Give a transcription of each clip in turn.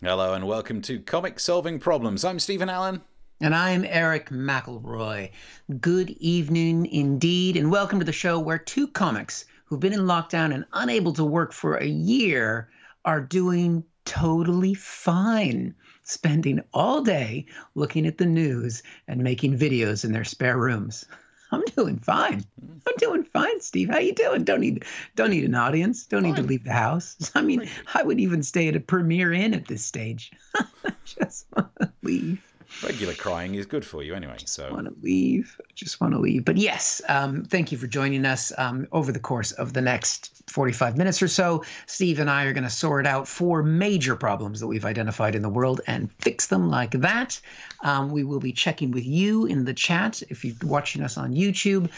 Hello and welcome to Comic Solving Problems. I'm Stephen Allen. And I'm Eric McElroy. Good evening indeed, and welcome to the show where two comics who've been in lockdown and unable to work for a year are doing totally fine, spending all day looking at the news and making videos in their spare rooms. I'm doing fine. I'm doing fine, Steve. How you doing? Don't need an audience. Don't need to leave the house. I mean, I would even stay at a Premier Inn at this stage. Just want to leave. Regular crying is good for you anyway. I just want to leave. But yes, thank you for joining us. Over the course of the next 45 minutes or so, Steve and I are going to sort out four major problems that we've identified in the world and fix them like that. We will be checking with you in the chat. If you're watching us on YouTube,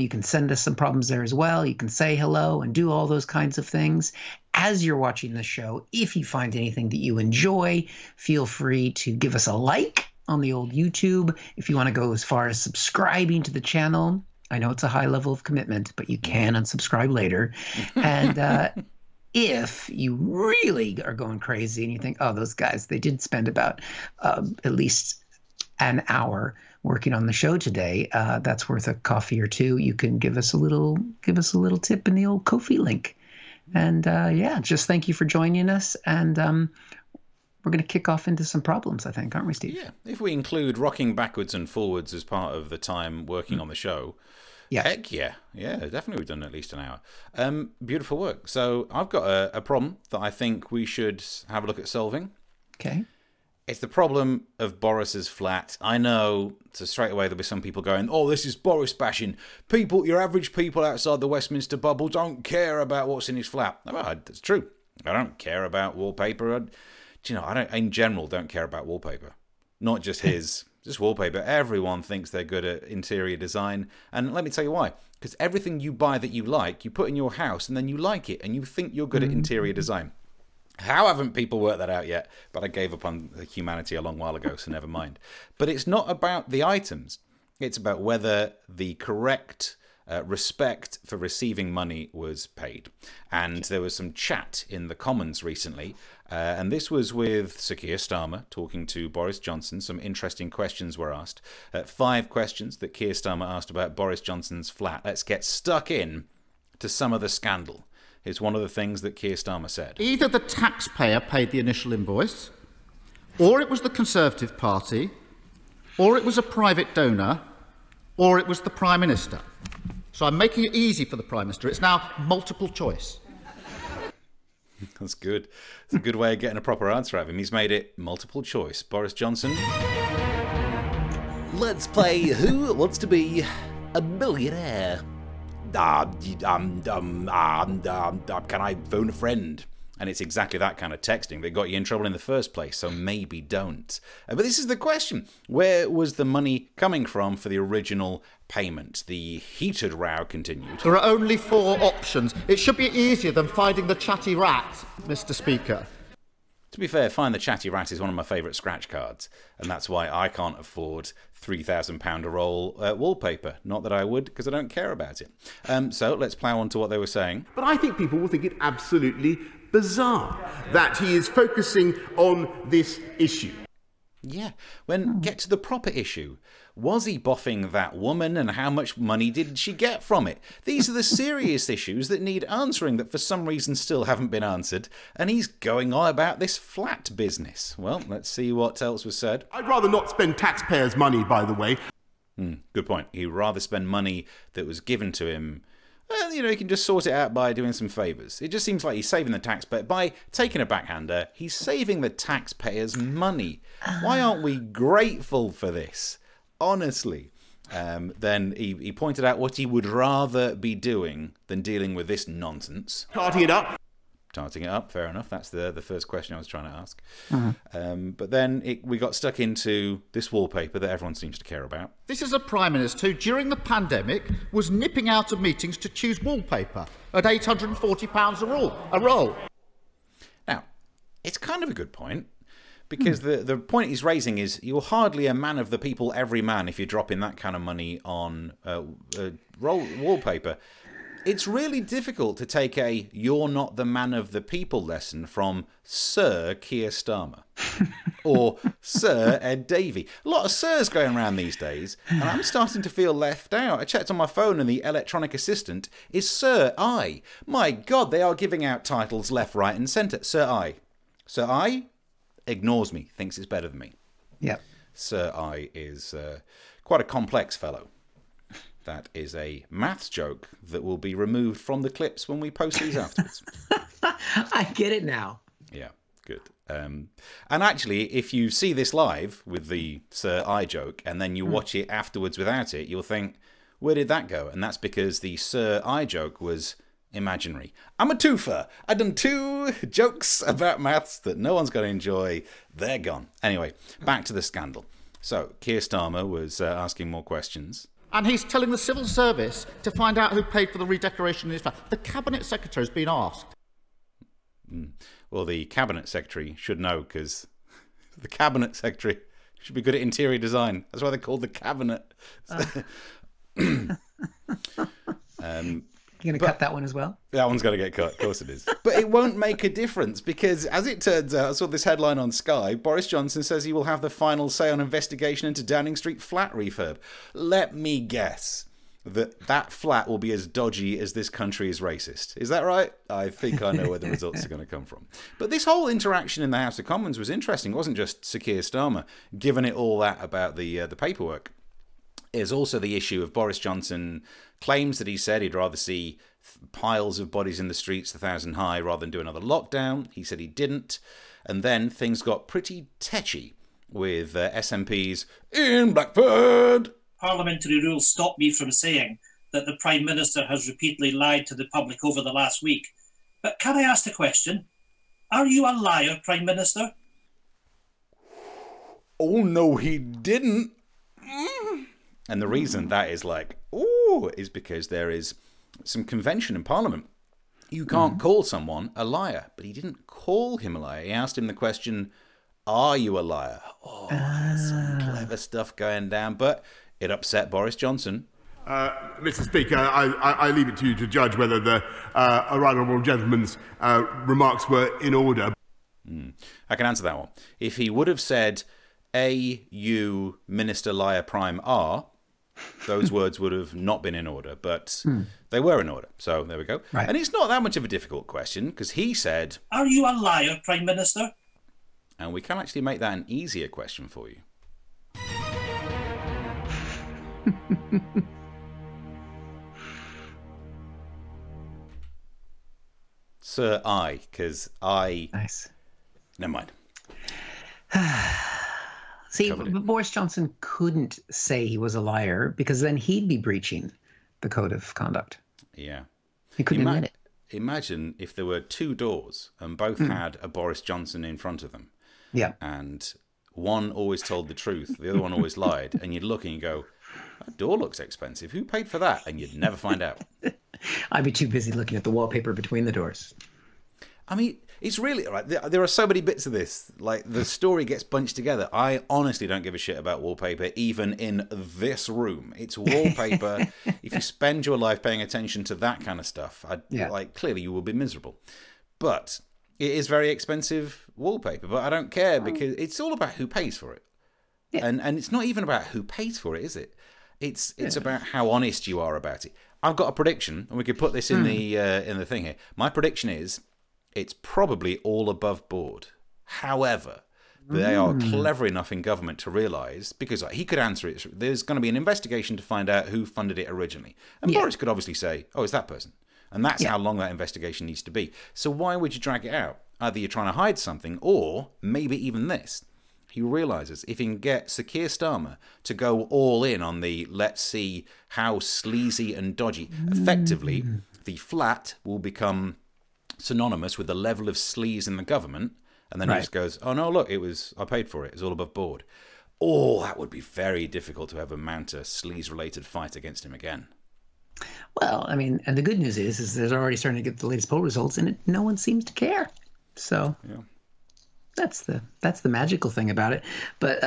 you can send us some problems there as well. You can say hello and do all those kinds of things. As you're watching the show, if you find anything that you enjoy, feel free to give us a like on the old YouTube. If you want to go as far as subscribing to the channel, I know it's a high level of commitment, but you can unsubscribe later. And if you really are going crazy and you think, oh, those guys, they did spend about at least an hour working on the show today, that's worth a coffee or two. You can give us a little tip in the old Ko-fi link. And just thank you for joining us. And we're going to kick off into some problems, I think, aren't we, Steve? Yeah. If we include rocking backwards and forwards as part of the time working on the show, heck yeah. Yeah, definitely we've done at least an hour. Beautiful work. So I've got a problem that I think we should have a look at solving. Okay. It's the problem of Boris's flat. I know, so straight away there'll be some people going, oh, this is Boris bashing. People, your average people outside the Westminster bubble don't care about what's in his flat. Well, that's true. I don't care about wallpaper. I don't care about wallpaper. Not just his, just wallpaper. Everyone thinks they're good at interior design. And let me tell you why. Because everything you buy that you like, you put in your house and then you like it and you think you're good at interior design. How haven't people worked that out yet? But I gave up on humanity a long while ago, so never mind. But it's not about the items. It's about whether the correct respect for receiving money was paid. And there was some chat in the Commons recently, and this was with Sir Keir Starmer talking to Boris Johnson. Some interesting questions were asked. 5 questions that Keir Starmer asked about Boris Johnson's flat. Let's get stuck in to some of the scandal. It's one of the things that Keir Starmer said. Either the taxpayer paid the initial invoice, or it was the Conservative Party, or it was a private donor, or it was the Prime Minister. So I'm making it easy for the Prime Minister. It's now multiple choice. That's good. It's a good way of getting a proper answer out of him. He's made it multiple choice. Boris Johnson. Let's play Who Wants to Be a Millionaire? Can I phone a friend? And it's exactly that kind of texting that got you in trouble in the first place, so maybe don't. But this is the question. Where was the money coming from for the original payment? The heated row continued. There are only 4 options. It should be easier than finding the chatty rat, Mr. Speaker. To be fair, Find the Chatty Rat is one of my favourite scratch cards, and that's why I can't afford £3,000 a roll wallpaper. Not that I would, because I don't care about it. So let's plough on to what they were saying. But I think people will think it absolutely bizarre that he is focusing on this issue. Yeah, when get to the proper issue. Was he boffing that woman, and how much money did she get from it? These are the serious issues that need answering that for some reason still haven't been answered, and he's going on about this flat business. Well, let's see what else was said. I'd rather not spend taxpayers' money, by the way. Good point. He'd rather spend money that was given to him. Well, he can just sort it out by doing some favours. It just seems like he's saving the taxpayer. By taking a backhander, he's saving the taxpayers' money. Why aren't we grateful for this? Honestly. Then he pointed out what he would rather be doing than dealing with this nonsense. Tarting it up, fair enough. That's the first question I was trying to ask. But then we got stuck into this wallpaper that everyone seems to care about. This is a Prime Minister who, during the pandemic, was nipping out of meetings to choose wallpaper at £840 a roll. Now, It's kind of a good point, because the point he's raising is you're hardly a man of the people, every man, if you're dropping that kind of money on wallpaper. It's really difficult to take a "you're not the man of the people" lesson from Sir Keir Starmer or Sir Ed Davey. A lot of sirs going around these days, and I'm starting to feel left out. I checked on my phone and the electronic assistant is Sir I. My God, they are giving out titles left, right and centre. Sir I. Sir I ignores me, thinks it's better than me. Yep. Sir I is quite a complex fellow. That is a maths joke that will be removed from the clips when we post these afterwards. I get it now. Yeah, good. And actually, if you see this live with the Sir I joke and then you watch it afterwards without it, you'll think, where did that go? And that's because the Sir I joke was imaginary. I'm a twofer. I've done two jokes about maths that no one's going to enjoy. They're gone. Anyway, back to the scandal. So Keir Starmer was asking more questions. And he's telling the civil service to find out who paid for the redecoration in his flat. The cabinet secretary has been asked. Well, the cabinet secretary should know, because the cabinet secretary should be good at interior design. That's why they're called the cabinet. You're going to cut that one as well? That one's going to get cut. Of course it is. But it won't make a difference, because as it turns out, I saw this headline on Sky, Boris Johnson says he will have the final say on investigation into Downing Street flat refurb. Let me guess that that flat will be as dodgy as this country is racist. Is that right? I think I know where the results are going to come from. But this whole interaction in the House of Commons was interesting. It wasn't just Sir Keir Starmer, given it all that about the paperwork. There's also the issue of Boris Johnson claims that he said he'd rather see piles of bodies in the streets, 1,000 high, rather than do another lockdown. He said he didn't. And then things got pretty tetchy with SNP's Ian Blackford. Parliamentary rules stop me from saying that the Prime Minister has repeatedly lied to the public over the last week. But can I ask the question? Are you a liar, Prime Minister? Oh, no, he didn't. And the reason that is like, ooh, is because there is some convention in Parliament. You can't call someone a liar. But he didn't call him a liar. He asked him the question, are you a liar? Oh, that's some clever stuff going down. But it upset Boris Johnson. Mr. Speaker, I leave it to you to judge whether the Right Honourable Gentleman's remarks were in order. I can answer that one. If he would have said, A-U, Minister Liar Prime R, those words would have not been in order, but they were in order. So there we go. Right. And it's not that much of a difficult question, because he said, are you a liar, Prime Minister? And we can actually make that an easier question for you. Sir I, because I... Nice. Never mind. See, but Boris Johnson couldn't say he was a liar, because then he'd be breaching the code of conduct. Yeah. He couldn't admit it. Imagine if there were two doors and both had a Boris Johnson in front of them. Yeah. And one always told the truth, the other one always lied. And you'd look and you go, that door looks expensive. Who paid for that? And you'd never find out. I'd be too busy looking at the wallpaper between the doors. I mean, it's really right. There are so many bits of this. Like, the story gets bunched together. I honestly don't give a shit about wallpaper, even in this room. It's wallpaper. If you spend your life paying attention to that kind of stuff, like, clearly you will be miserable. But it is very expensive wallpaper. But I don't care, because it's all about who pays for it. Yeah. And it's not even about who pays for it, is it? It's about how honest you are about it. I've got a prediction, and we could put this in the thing here. My prediction is, it's probably all above board. However, they are clever enough in government to realise, because like, he could answer it, there's going to be an investigation to find out who funded it originally. And Boris could obviously say, oh, it's that person. And that's how long that investigation needs to be. So why would you drag it out? Either you're trying to hide something, or maybe even this. He realises if he can get Sir Keir Starmer to go all in on the let's see how sleazy and dodgy, effectively, the flat will become synonymous with the level of sleaze in the government, and then he just goes, oh no, look, I paid for it, it was all above board. Oh, that would be very difficult to ever mount a sleaze related fight against him again. Well, I mean, and the good news is they're already starting to get the latest poll results, and no one seems to care. So That's the magical thing about it. But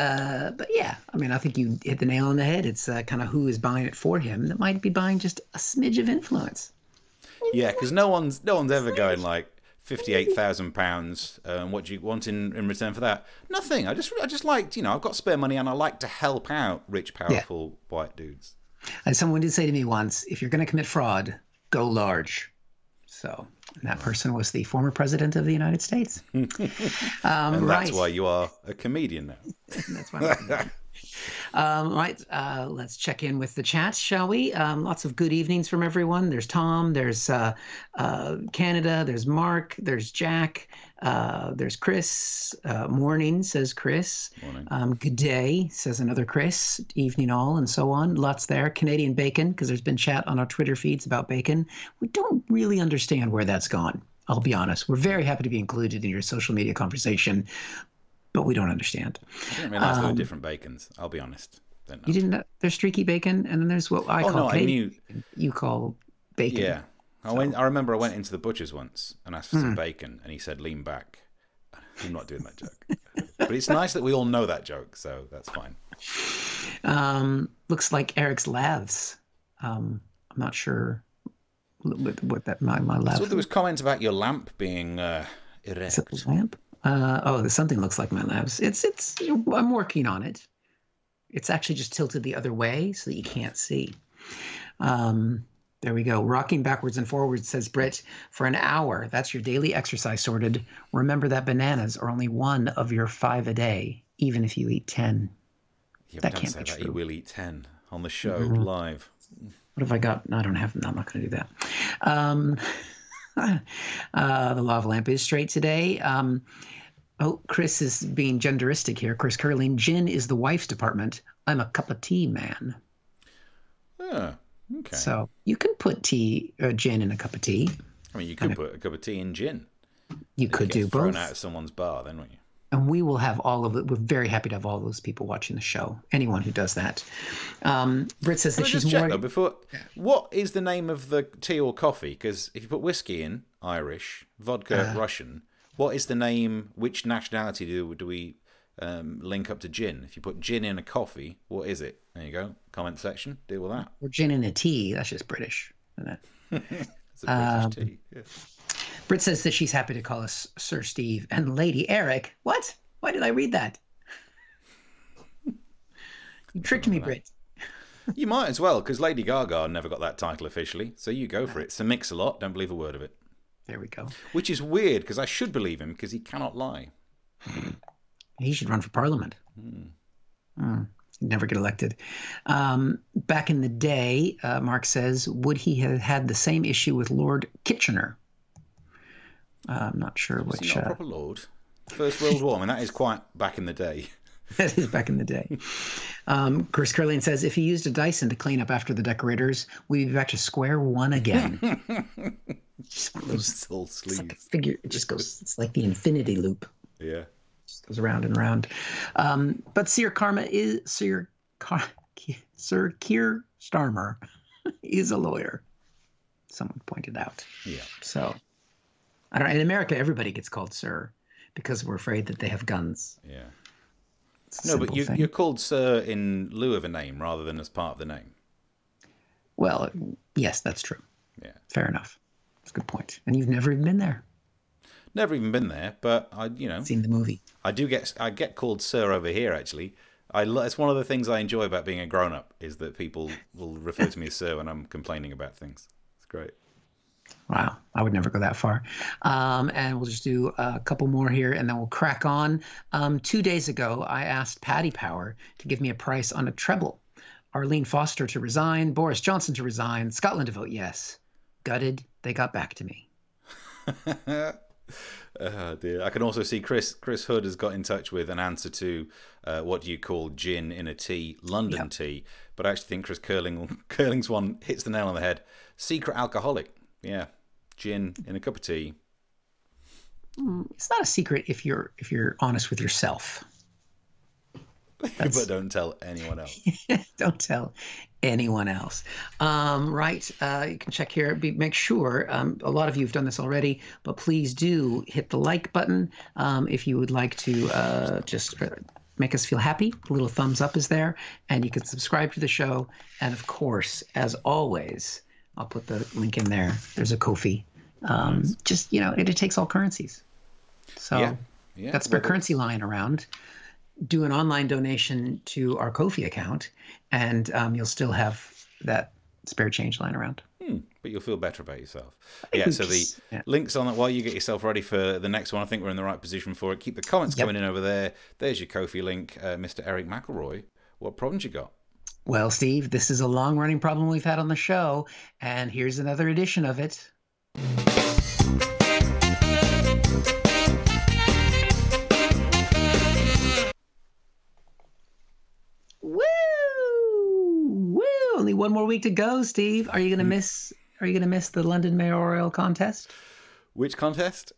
yeah, I mean, I think you hit the nail on the head. It's kind of who is buying it for him that might be buying just a smidge of influence. Yeah, because no one's ever going like £58,000. What do you want in return for that? Nothing. I just liked, you know, I've got spare money and I like to help out rich, powerful white dudes. As someone did say to me once, if you're going to commit fraud, go large. So that person was the former president of the United States. And that's why you are a comedian now. That's why I'm a comedian. Right. Let's check in with the chat, shall we? Lots of good evenings from everyone. There's Tom, there's Canada, there's Mark, there's Jack, there's Chris. Morning, says Chris. Morning. Good day, says another Chris. Evening all, and so on. Lots there. Canadian bacon, because there's been chat on our Twitter feeds about bacon. We don't really understand where that's gone, I'll be honest. We're very happy to be included in your social media conversation, but we don't understand. I didn't realize there were different bacons, I'll be honest. Don't know. You didn't know? There's streaky bacon, and then there's what I call Canadian bacon. You call bacon. Yeah. So. I remember I went into the butcher's once and asked for some bacon, and he said, lean back. I'm not doing that joke. But it's nice that we all know that joke, so that's fine. Looks like Eric's laughs. I'm not sure what that my laugh. I thought there was comments about your lamp being erect. Is it a lamp? Something looks like my labs. It's. I'm working on it. It's actually just tilted the other way so that you can't see. There we go. Rocking backwards and forwards, says Britt, for an hour. That's your daily exercise sorted. Remember that bananas are only one of your 5 a day, even if you eat 10. Yeah, that can't be true. You will eat 10 on the show live. What have I got? No, I don't have them. I'm not going to do that. The lava lamp is straight today. Chris is being genderistic here. Chris Curling, gin is the wife's department. I'm a cup of tea man. Okay. So you can put tea or gin in a cup of tea. I mean, you could put a cup of tea in gin. You could do both. Thrown out of someone's bar, then, wouldn't you? And we will have all of it. We're very happy to have all those people watching the show. Anyone who does that. Britt says that she's more. Can I just check, though, before, what is the name of the tea or coffee? Because if you put whiskey in, Irish, vodka, Russian, what is the name? Which nationality do we link up to gin? If you put gin in a coffee, what is it? There you go. Comment section. Deal with that. Or gin in a tea. That's just British, isn't it? It's a British tea. Yeah. Britt says that she's happy to call us Sir Steve and Lady Eric. What? Why did I read that? You tricked me, Britt. You might as well, because Lady Gaga never got that title officially. So you go for it. It's a Mix-a-Lot. Don't believe a word of it. There we go. Which is weird, because I should believe him, because he cannot lie. He should run for parliament. Never get elected. Back in the day, Mark says, would he have had the same issue with Lord Kitchener? I'm not sure which. He's not a proper lord. First World War, I mean, that is quite back in the day. That is back in the day. Chris Curling says, if he used a Dyson to clean up after the decorators, we'd be back to square one again. Just one of those, it's like a figure. It just goes. It's like the infinity loop. Yeah. Just goes around and around. But Sir Keir Starmer is a lawyer. Someone pointed out. Yeah. So. I don't know. In America, everybody gets called Sir because we're afraid that they have guns. Yeah. No, but you're called Sir in lieu of a name rather than as part of the name. Well, yes, that's true. Yeah. Fair enough. That's a good point. And you've never even been there. Never even been there, but I've seen the movie. I get called Sir over here, actually. It's one of the things I enjoy about being a grown-up is that people will refer to me as Sir when I'm complaining about things. It's great. Wow, I would never go that far. And we'll just do a couple more here and then we'll crack on. 2 days ago, I asked Paddy Power to give me a price on a treble, Arlene Foster to resign, Boris Johnson to resign, Scotland to vote yes. Gutted, they got back to me. Oh dear. I can also see Chris Hood has got in touch with an answer to what do you call gin in a tea, London tea. But I actually think Chris Curling's one hits the nail on the head. Secret alcoholic. Yeah, gin in a cup of tea. It's not a secret if you're honest with yourself. But don't tell anyone else. Don't tell anyone else. Right. You can check here. Make sure a lot of you have done this already, but please do hit the like button if you would like to just make us feel happy. A little thumbs up is there, and you can subscribe to the show. And of course, as always, I'll put the link in there. There's a Ko-fi. Nice. Just, you know, it takes all currencies. So yeah. That's our currency lying around. Do an online donation to our Ko-fi account, and you'll still have that spare change lying around. But you'll feel better about yourself. Yeah, so the links on that while you get yourself ready for the next one. I think we're in the right position for it. Keep the comments coming in over there. There's your Ko-fi link. Mr. Eric McElroy, what problems you got? Well, Steve, this is a long-running problem we've had on the show, and here's another edition of it. Only one more week to go, Steve. Are you gonna miss the London mayoral contest? Which contest?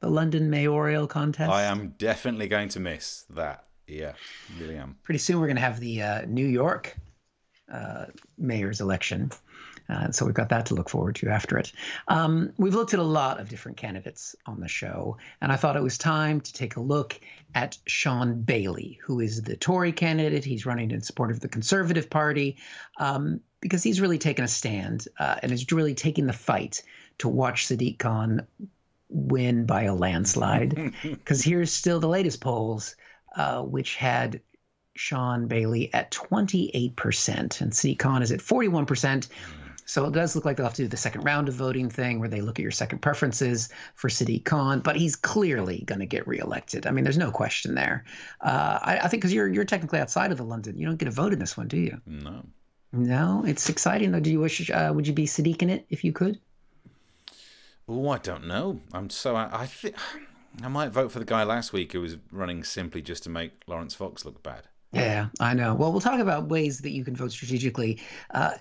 The London mayoral contest. I am definitely going to miss that. Yeah, really am. Pretty soon we're gonna have the New York mayor's election, so we've got that to look forward to after it. We've looked at a lot of different candidates on the show, and I thought it was time to take a look at Sean Bailey, who is the Tory candidate. He's running in support of the Conservative Party because he's really taken a stand and is really taking the fight to watch Sadiq Khan win by a landslide. Because here's still the latest polls, which had Sean Bailey at 28%, and Sadiq Khan is at 41%. So it does look like they'll have to do the second round of voting thing where they look at your second preferences for Sadiq Khan, but he's clearly going to get reelected. I mean, there's no question there. I think because you're technically outside of the London. You don't get a vote in this one, do you? No. No? It's exciting, though. Do you wish, would you be Sadiq in it if you could? Oh, I don't know. I might vote for the guy last week who was running simply just to make Lawrence Fox look bad. Yeah, I know. Well, we'll talk about ways that you can vote strategically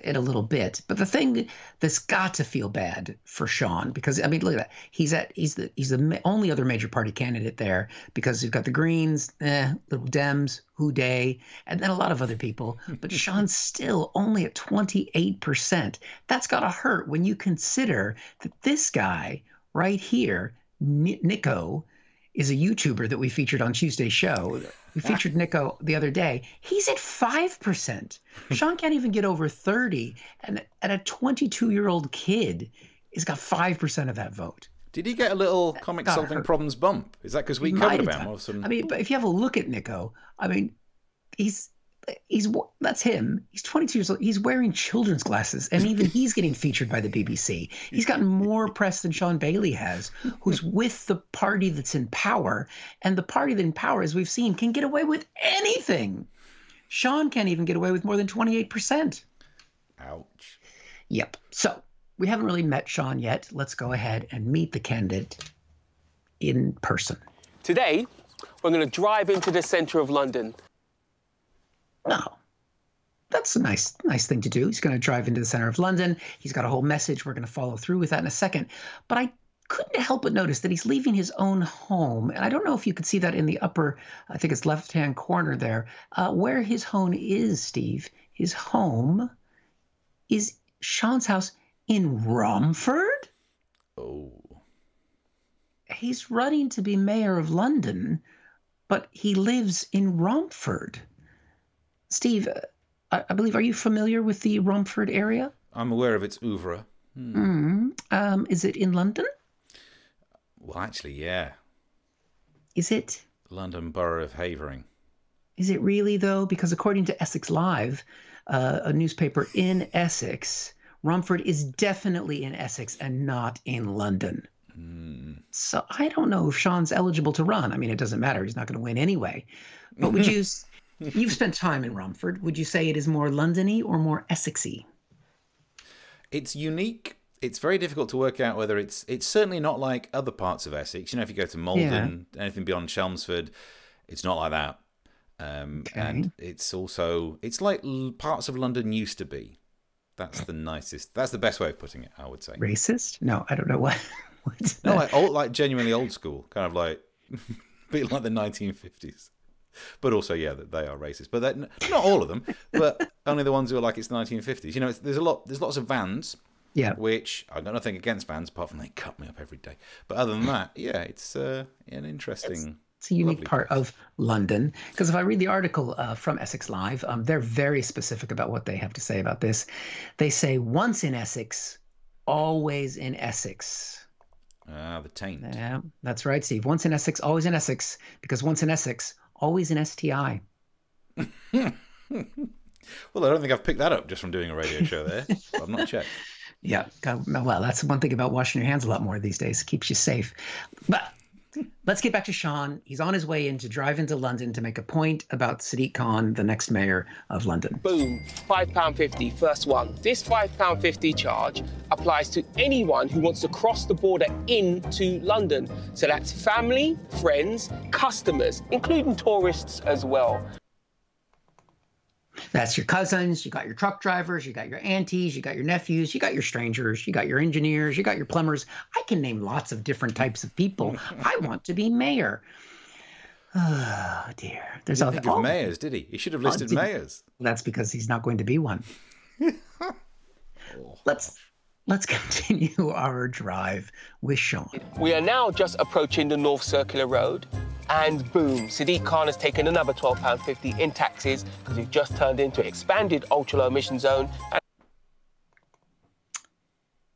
in a little bit. But the thing that's got to feel bad for Sean, because I mean, look at that. He's the only other major party candidate there, because you've got the Greens, little Dems, Houday, and then a lot of other people. But Sean's still only at 28%. That's got to hurt when you consider that this guy right here, Nico, is a YouTuber that we featured on Tuesday's show. We featured Nico the other day. He's at 5%. Sean can't even get over 30, and a 22-year-old kid has got 5% of that vote. Did he get a little comic solving problems bump? Is that because we covered about him? Or some... I mean, but if you have a look at Nico, I mean, that's him. He's 22 years old. He's wearing children's glasses, and even he's getting featured by the BBC. He's gotten more press than Sean Bailey has, who's with the party that's in power, and the party that's in power, as we've seen, can get away with anything. Sean can't even get away with more than 28%. Ouch. Yep. So we haven't really met Sean yet. Let's go ahead and meet the candidate in person. Today, we're going to drive into the centre of London. No, that's a nice thing to do. He's going to drive into the center of London. He's got a whole message. We're going to follow through with that in a second. But I couldn't help but notice that he's leaving his own home. And I don't know if you could see that in the upper, I think it's left-hand corner there, where his home is, Steve. His home is Sean's house in Romford. Oh. He's running to be mayor of London, but he lives in Romford. Steve, I believe, are you familiar with the Romford area? I'm aware of its oeuvre. Is it in London? Well, actually, yeah. Is it? London Borough of Havering. Is it really, though? Because according to Essex Live, a newspaper in Essex, Romford is definitely in Essex and not in London. So I don't know if Sean's eligible to run. I mean, it doesn't matter. He's not going to win anyway. But would you... You've spent time in Romford. Would you say it is more London-y or more Essexy? It's unique. It's very difficult to work out whether it's certainly not like other parts of Essex. You know, if you go to Malden, anything beyond Chelmsford, it's not like that. And it's also, it's like parts of London used to be. That's the nicest, that's the best way of putting it, I would say. Racist? No, I don't know what. No, like genuinely old school, kind of like, be like the 1950s. But also, yeah, they are racist. But not all of them, but only the ones who are like, it's 1950s. You know, there's lots of vans. Yeah. Which I've got nothing against vans, apart from they cut me up every day. But other than that, yeah, it's an interesting. It's a unique part of London, because if I read the article from Essex Live, they're very specific about what they have to say about this. They say once in Essex, always in Essex. Ah, the taint. Yeah, that's right, Steve. Once in Essex, always in Essex, because once in Essex, always an STI. Well, I don't think I've picked that up just from doing a radio show there. I've not checked. Yeah, well, that's one thing about washing your hands a lot more these days. It keeps you safe. But let's get back to Sean. He's on his way in to drive into London to make a point about Sadiq Khan, the next mayor of London. Boom, £5.50, first one. This £5.50 charge applies to anyone who wants to cross the border into London. So that's family, friends, customers, including tourists as well. That's your cousins, you got your truck drivers, you got your aunties, you got your nephews, you got your strangers, you got your engineers, you got your plumbers. I can name lots of different types of people. I want to be mayor. Oh, dear. There's all the mayors, did he? He should have listed mayors. That's because he's not going to be one. Let's continue our drive with Sean. We are now just approaching the North Circular Road. And boom, Sadiq Khan has taken another £12.50 in taxes because we've just turned into an expanded ultra-low emission zone.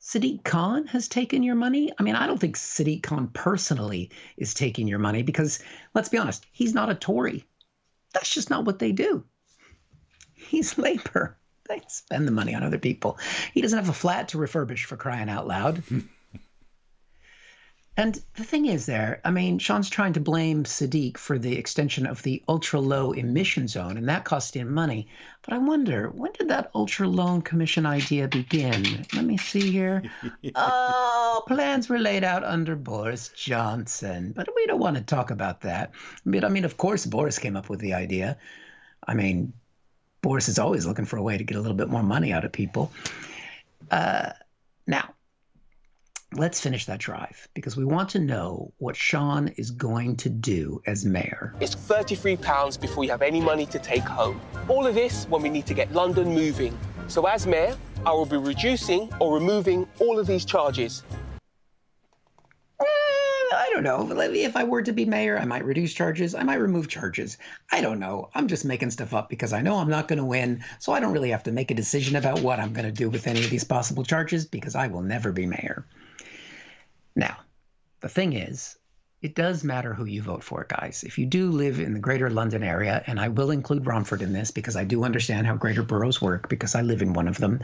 Sadiq Khan has taken your money? I mean, I don't think Sadiq Khan personally is taking your money because, let's be honest, he's not a Tory. That's just not what they do. He's Labour. They spend the money on other people. He doesn't have a flat to refurbish, for crying out loud. And the thing is there, I mean, Sean's trying to blame Sadiq for the extension of the ultra-low emission zone, and that cost him money. But I wonder, when did that ultra-low commission idea begin? Let me see here. Oh, plans were laid out under Boris Johnson. But we don't want to talk about that. But I mean, of course, Boris came up with the idea. I mean, Boris is always looking for a way to get a little bit more money out of people. Now, let's finish that drive, because we want to know what Sean is going to do as mayor. It's £33 before you have any money to take home. All of this when we need to get London moving. So as mayor, I will be reducing or removing all of these charges. I don't know. If I were to be mayor, I might reduce charges. I might remove charges. I don't know. I'm just making stuff up because I know I'm not going to win. So I don't really have to make a decision about what I'm going to do with any of these possible charges because I will never be mayor. Now, the thing is, it does matter who you vote for, guys. If you do live in the greater London area, and I will include Romford in this because I do understand how greater boroughs work because I live in one of them,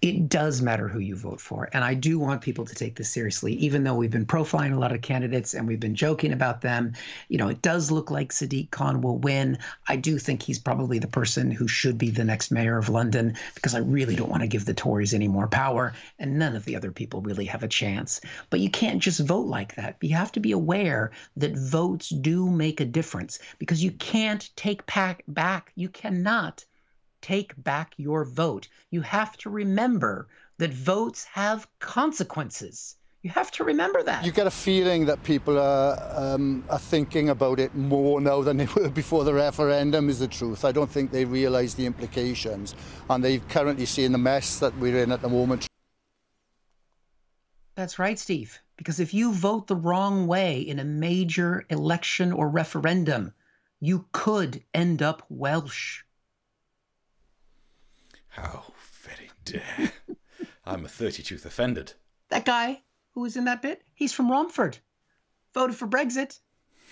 it does matter who you vote for. And I do want people to take this seriously, even though we've been profiling a lot of candidates and we've been joking about them. You know, it does look like Sadiq Khan will win. I do think he's probably the person who should be the next mayor of London because I really don't want to give the Tories any more power, and none of the other people really have a chance. But you can't just vote like that. You have to be aware that votes do make a difference, because you can't take back. You cannot take back your vote. You have to remember that votes have consequences. You have to remember that. You get a feeling that people are thinking about it more now than they were before the referendum, is the truth. I don't think they realise the implications, and they've currently seen the mess that we're in at the moment. That's right, Steve. Because if you vote the wrong way in a major election or referendum, you could end up Welsh. How very dare. I'm a 32th offended. That guy who was in that bit, he's from Romford. Voted for Brexit.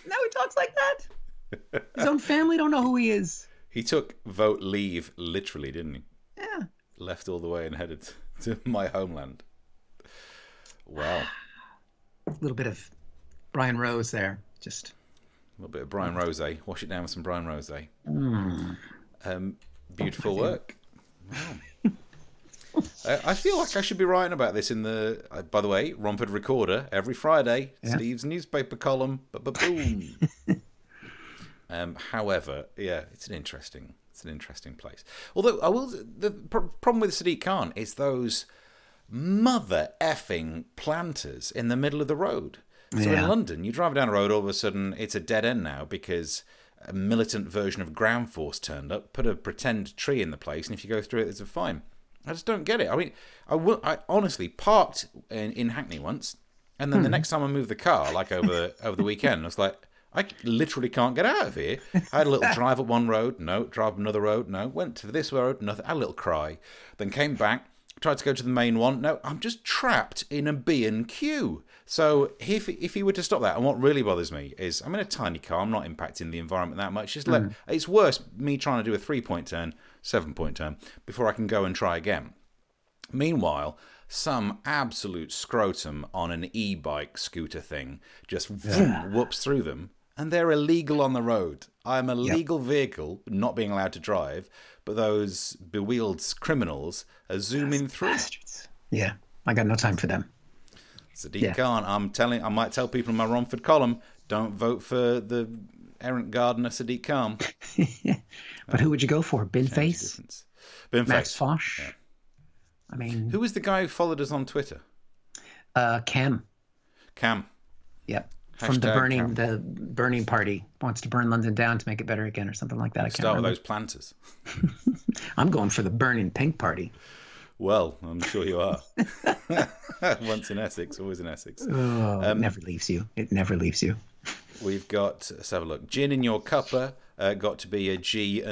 Now he talks like that. His own family don't know who he is. He took vote leave literally, didn't he? Yeah. Left all the way and headed to my homeland. Wow. A little bit of Brian Rose there, just a little bit of Brian Rose. Wash it down with some Brian Rose. Beautiful work. Wow. I feel like I should be writing about this in the. By the way, Romford Recorder every Friday. Yeah. Steve's newspaper column. Boom. However, yeah, it's an interesting place. Although the problem with Sadiq Khan is those mother effing planters in the middle of the road. So yeah. In London, you drive down a road, all of a sudden it's a dead end now because a militant version of ground force turned up, put a pretend tree in the place, and if you go through it, there's a fine. I just don't get it. I mean, I honestly parked in Hackney once, and then the next time I moved the car, like over the weekend, I was like, I literally can't get out of here. I had a little drive up one road, no. Drive up another road, no. Went to this road, nothing. Had a little cry, then came back. Tried to go to the main one. No, I'm just trapped in a B&Q. So if he were to stop that, and what really bothers me is I'm in a tiny car. I'm not impacting the environment that much. Just it's worse me trying to do a 3-point turn, 7-point turn before I can go and try again. Meanwhile, some absolute scrotum on an e-bike scooter thing just whoops through them, and they're illegal on the road. I'm a legal vehicle, not being allowed to drive. But those bewheeled criminals are zooming through. Bastards. Yeah, I got no time for them. Sadiq Khan, I might tell people in my Romford column, don't vote for the errant gardener Sadiq Khan. But who would you go for? Binface? Max Fosh? Yeah. I mean... Who was the guy who followed us on Twitter? Cam. Yep. From the burning party, wants to burn London down to make it better again or something like that. I can't start remember. With those planters. I'm going for the burning pink party. Well, I'm sure you are. Once in Essex, always in Essex. Oh, it never leaves you. It never leaves you. We've got, let's have a look. Gin in your cuppa got to be a G&T.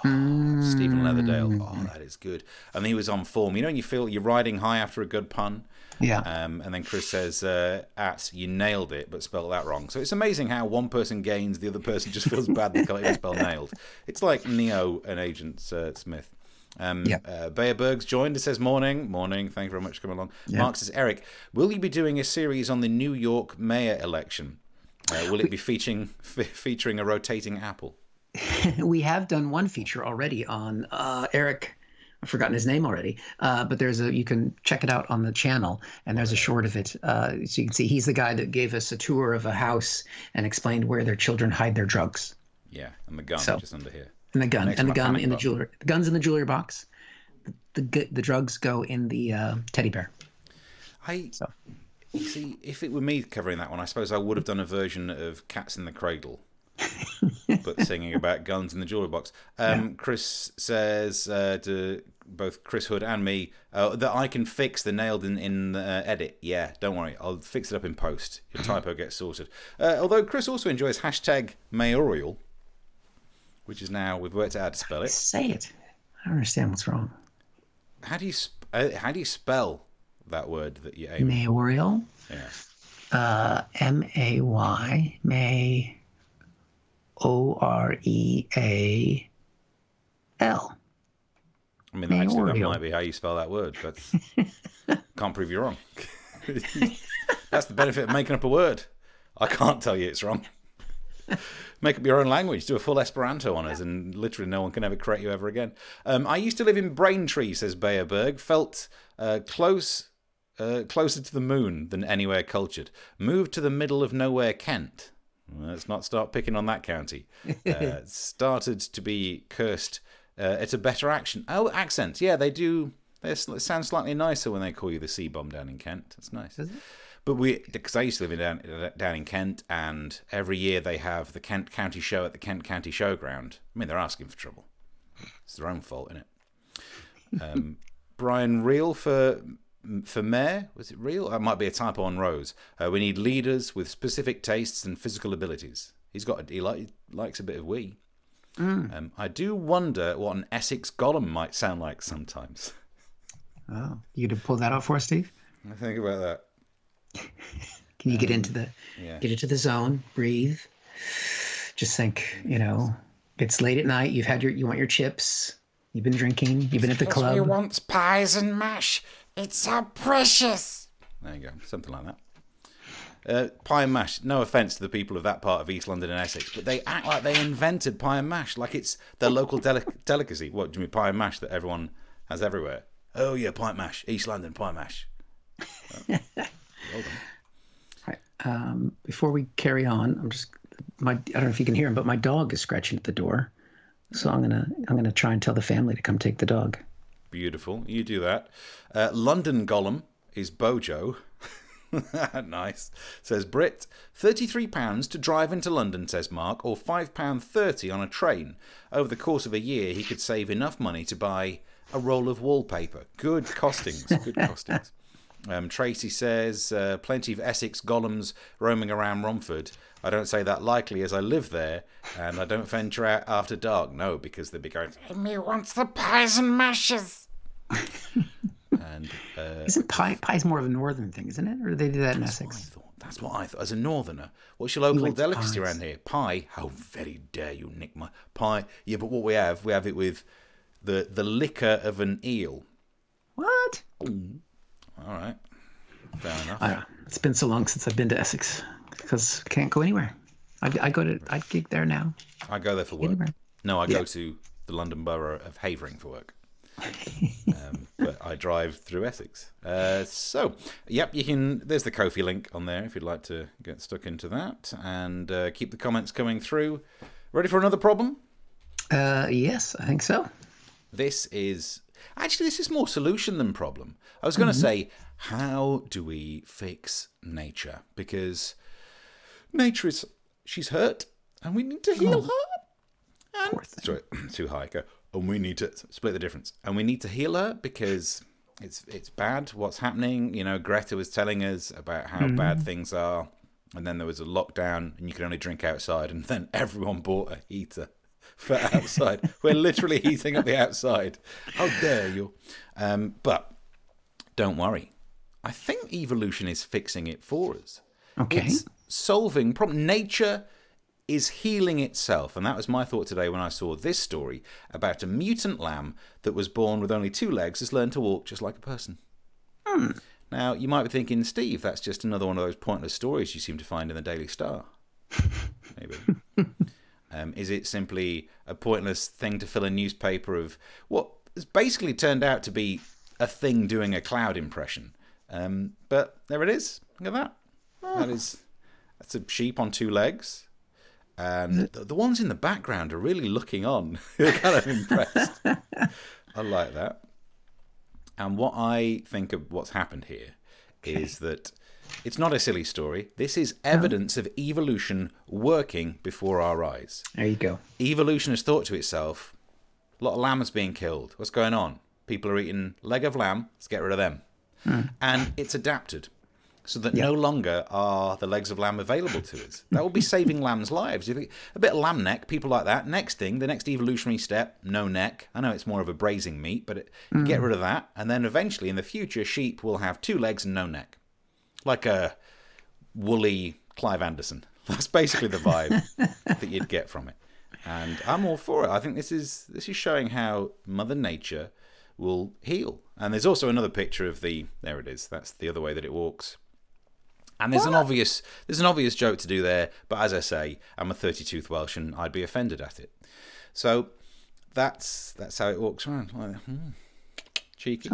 Stephen Leatherdale. Oh, that is good. And he was on form. You know when you feel you're riding high after a good pun? Yeah. And then Chris says, you nailed it, but spelled that wrong. So it's amazing how one person gains, the other person just feels bad they can't even spell nailed. It's like Neo and Agent Smith. Bayerberg's joined and says, Morning. Thank you very much for coming along. Yeah. Mark says, Eric, will you be doing a series on the New York mayor election? Will it be featuring a rotating apple? We have done one feature already on Eric. I've forgotten his name already, but you can check it out on the channel, and there's a short of it. So you can see he's the guy that gave us a tour of a house and explained where their children hide their drugs. Yeah, and the gun just under here. And the gun, in the jewelry. The gun's in the jewelry box. The drugs go in the teddy bear. You see, if it were me covering that one, I suppose I would have done a version of Cats in the Cradle. But singing about guns in the jewelry box. Chris says to both Chris Hood and me that I can fix the nailed in the edit. Yeah, don't worry, I'll fix it up in post. Your typo gets sorted. Although Chris also enjoys #mayoral, which is now we've worked out how to spell it. Say it. I don't understand what's wrong. How do you spell that word that you aim? Mayoral. Yeah. M-A-Y. May. O-R-E-A-L. I mean, actually, that might be how you spell that word, but can't prove you're wrong. That's the benefit of making up a word. I can't tell you it's wrong. Make up your own language. Do a full Esperanto on us, and literally no one can ever correct you ever again. I used to live in Braintree, says Bayerberg. Felt closer to the moon than anywhere cultured. Moved to the middle of nowhere, Kent. Let's not start picking on that county. Started to be cursed at a better action. Oh, accent. Yeah, they do. They sound slightly nicer when they call you the C-bomb down in Kent. That's nice. Because I used to live down in Kent, and every year they have the Kent County Show at the Kent County Showground. I mean, they're asking for trouble. It's their own fault, isn't it? Brian Reel for mayor, was it real? That might be a typo on Rose. We need leaders with specific tastes and physical abilities. He likes a bit of wee. I do wonder what an Essex golem might sound like sometimes. Oh, you gonna pull that out for us, Steve? I think about that. Can you get into the zone, breathe? Just think, it's late at night. You've had you want your chips. You've been drinking. You've been at the club. You want pies and mash. It's so precious. There you go. Something like that. Pie and mash. No offence to the people of that part of East London and Essex, but they act like they invented pie and mash, like it's their local delicacy. What do you mean, pie and mash that everyone has everywhere? Oh, yeah, pie and mash. East London, pie and mash. Well done. Right. Before we carry on, I don't know if you can hear him, but my dog is scratching at the door. So I'm gonna try and tell the family to come take the dog. Beautiful. You do that. London Gollum is Bojo. Nice, says Brit. £33 to drive into London, says Mark, or £5.30 on a train. Over the course of a year, he could save enough money to buy a roll of wallpaper. Good costings, good costings. Tracy says, plenty of Essex golems roaming around Romford. I don't say that likely as I live there, and I don't venture out after dark. No, because they'd be going, Amy wants the pies and mashes. And isn't pie's more of a northern thing, isn't it? Or they do that in Essex? That's what I thought. As a northerner, what's your local delicacy around here? Pie? How very dare you nick my pie? Yeah, but what we have it with the liquor of an eel. What? Ooh. All right. Fair enough. It's been so long since I've been to Essex because I can't go anywhere. I gig there now. I go there for work. Anywhere. No, I go to the London Borough of Havering for work. But I drive through Essex. You can. There's the Ko-fi link on there if you'd like to get stuck into that. And keep the comments coming through. Ready for another problem? Yes, I think so. This is more solution than problem. I was going to say, how do we fix nature? Because nature is, she's hurt, and we need to heal her. And, sorry, too high. Go. And we need to split the difference. And we need to heal her because it's bad what's happening. You know, Greta was telling us about how bad things are. And then there was a lockdown and you could only drink outside. And then everyone bought a heater for outside. We're literally heating up the outside. How dare you? But don't worry. I think evolution is fixing it for us. Okay. It's solving problem. Nature is healing itself. And that was my thought today when I saw this story about a mutant lamb that was born with only two legs has learned to walk just like a person. Now, you might be thinking, Steve, that's just another one of those pointless stories you seem to find in the Daily Star. Maybe. Is it simply a pointless thing to fill a newspaper of what has basically turned out to be a thing doing a cloud impression? But there it is. Look at that. That's a sheep on two legs. And the ones in the background are really looking on. They're kind of impressed. I like that. And what I think of what's happened here is that it's not a silly story. This is evidence of evolution working before our eyes. There you go. Evolution has thought to itself, a lot of lambs being killed. What's going on? People are eating leg of lamb. Let's get rid of them. And it's adapted. So that no longer are the legs of lamb available to us. That will be saving lambs' lives. You think a bit of lamb neck, people like that. Next thing, the next evolutionary step, no neck. I know it's more of a braising meat, but you get rid of that. And then eventually in the future, sheep will have two legs and no neck. Like a woolly Clive Anderson. That's basically the vibe that you'd get from it. And I'm all for it. I think this is showing how Mother Nature will heal. And there's also another picture of there it is. That's the other way that it walks. And there's an obvious joke to do there, but as I say, I'm a 30-tooth Welsh and I'd be offended at it. So that's how it walks around. Like, cheeky.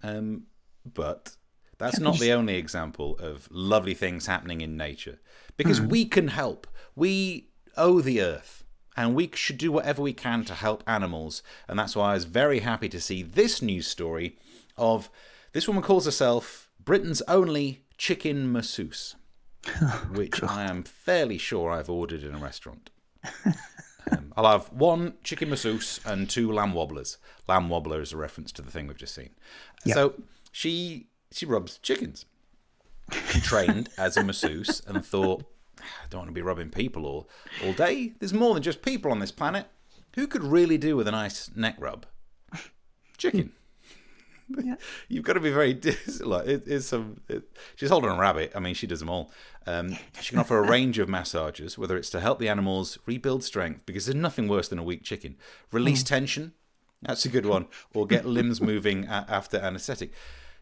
But that's not the only example of lovely things happening in nature. Because we can help. We owe the earth. And we should do whatever we can to help animals. And that's why I was very happy to see this news story of this woman calls herself Britain's only chicken masseuse, which I am fairly sure I've ordered in a restaurant. I'll have one chicken masseuse and two lamb wobblers. Lamb wobbler is a reference to the thing we've just seen. Yep. So she rubs chickens. She trained as a masseuse and thought, I don't want to be rubbing people all day. There's more than just people on this planet. Who could really do with a nice neck rub? Chicken. Yeah. You've got to be very like she's holding a rabbit. I mean, she does them all. She can offer a range of massages, whether it's to help the animals rebuild strength, because there's nothing worse than a weak chicken. Release tension, that's a good one, or get limbs moving after anaesthetic.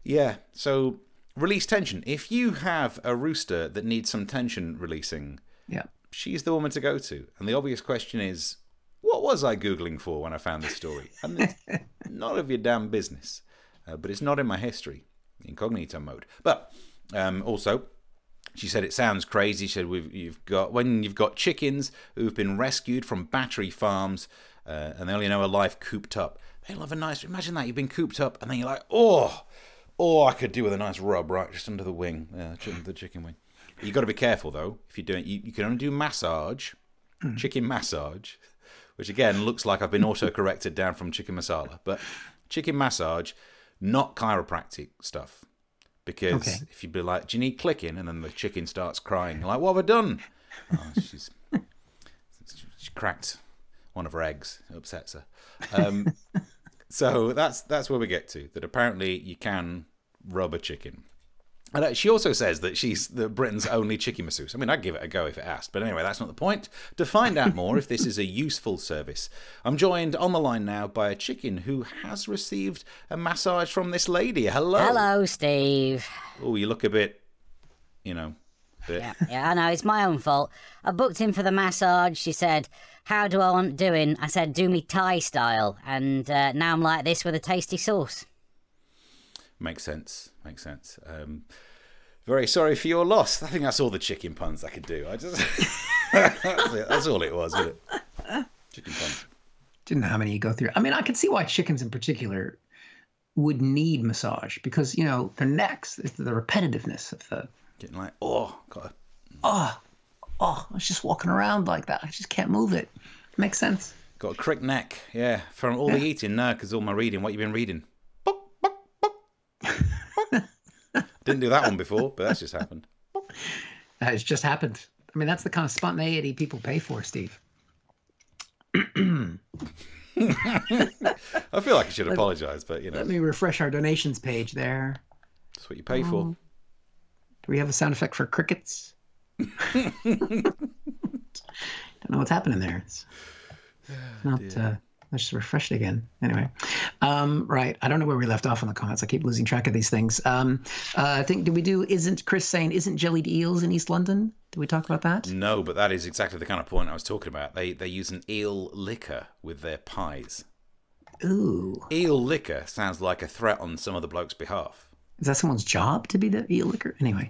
Yeah, so release tension. If you have a rooster that needs some tension releasing, she's the woman to go to. And the obvious question is, what was I Googling for when I found this story? And it's none of your damn business. But it's not in my history, incognito mode. But also, she said it sounds crazy. She said you've got chickens who've been rescued from battery farms, and they only know a life cooped up. They love a nice. Imagine that you've been cooped up, and then you're like, oh, Or I could do with a nice rub, right, just under the wing, the chicken wing. You've got to be careful, though. If you're doing, you can only do massage, chicken massage, which again looks like I've been auto-corrected down from chicken masala, but chicken massage, not chiropractic stuff. Because if you'd be like, do you need clicking? And then the chicken starts crying. You're like, what have I done? Oh, she cracked one of her eggs. It upsets her. So that's where we get to, that apparently you can rub a chicken. And she also says that she's the Britain's only chicken masseuse. I mean, I'd give it a go if it asked. But anyway, that's not the point. To find out more if this is a useful service, I'm joined on the line now by a chicken who has received a massage from this lady. Hello. Hello, Steve. Oh, you look a bit, Yeah, I know. It's my own fault. I booked in for the massage. She said, how do I want doing? I said, do me Thai style. And now I'm like this with a tasty sauce. Makes sense. Very sorry for your loss. I think that's all the chicken puns I could do. That's all it was, wasn't it? Chicken puns. Didn't know how many you go through. I mean, I can see why chickens in particular would need massage because, their necks, the repetitiveness of the... Getting like, I was just walking around like that. I just can't move it. Makes sense. Got a crick neck, yeah, from all the eating now because all my reading, what you've been reading. Didn't do that one before, but that's just happened. It's just happened. I mean, that's the kind of spontaneity people pay for, Steve. I feel like I should apologise, but Let me refresh our donations page there. That's what you pay for. Do we have a sound effect for crickets? Don't know what's happening there. It's not... Let's just refresh it again. Anyway, right. I don't know where we left off on the comments. I keep losing track of these things. I think, did we do, isn't Chris saying, isn't jellied eels in East London? Did we talk about that? No, but that is exactly the kind of point I was talking about. They use an eel liquor with their pies. Ooh. Eel liquor sounds like a threat on some of the bloke's behalf. Is that someone's job to be the eel liquor? Anyway,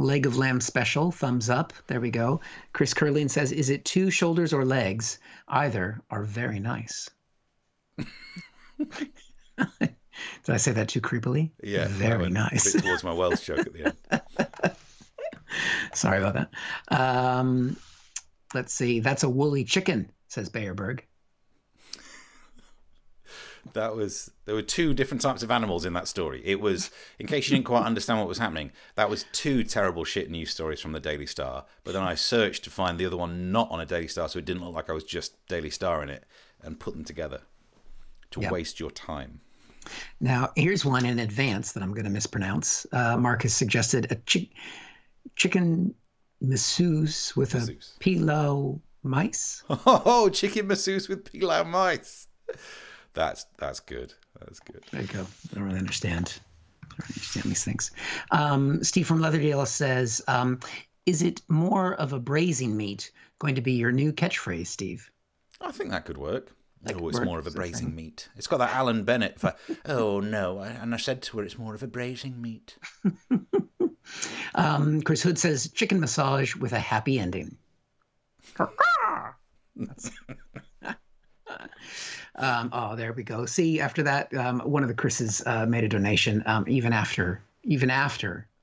leg of lamb special, thumbs up. There we go. Chris Curlin says, is it two shoulders or legs? Either are very nice. Did I say that too creepily? Yeah. Very nice. It was my Welsh joke at the end. Sorry about that. Let's see. That's a woolly chicken, says Bayerberg. There were two different types of animals in that story. It was, in case you didn't quite understand what was happening, that was two terrible shit news stories from the Daily Star. But then I searched to find the other one not on a Daily Star, so it didn't look like I was just Daily Star in it, and put them together to waste your time. Now, here's one in advance that I'm going to mispronounce. Mark has suggested a chicken masseuse with a pilau mice. Oh, chicken masseuse with pilau mice. That's good. There you go. I don't really understand. These things. Steve from Leatherdale says, is it more of a braising meat going to be your new catchphrase, Steve? I think that could work. It's more of a braising meat. It's got that Alan Bennett for, and I said to her, it's more of a braising meat. Chris Hood says, chicken massage with a happy ending. That's... there we go. See, after that, one of the Chris's made a donation, even after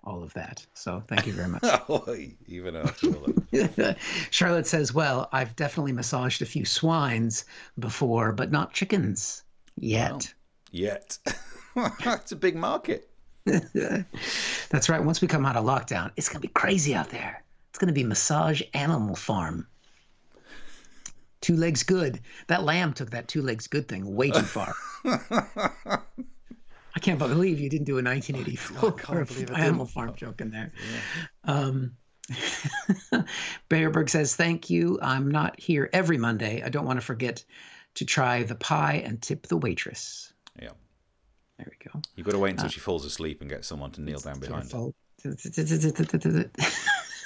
all of that. So thank you very much. Even after all that. Charlotte says, well, I've definitely massaged a few swines before, but not chickens yet. Wow. Yet. That's a big market. That's right. Once we come out of lockdown, it's going to be crazy out there. It's going to be massage Animal Farm. Two legs good. That lamb took that two legs good thing way too far. I can't believe you didn't do a 1984 Animal Farm joke in there. Yeah. Bayerberg says, thank you. I'm not here every Monday. I don't want to forget to try the pie and tip the waitress. Yeah. There we go. You've got to wait until she falls asleep and get someone to kneel down behind her.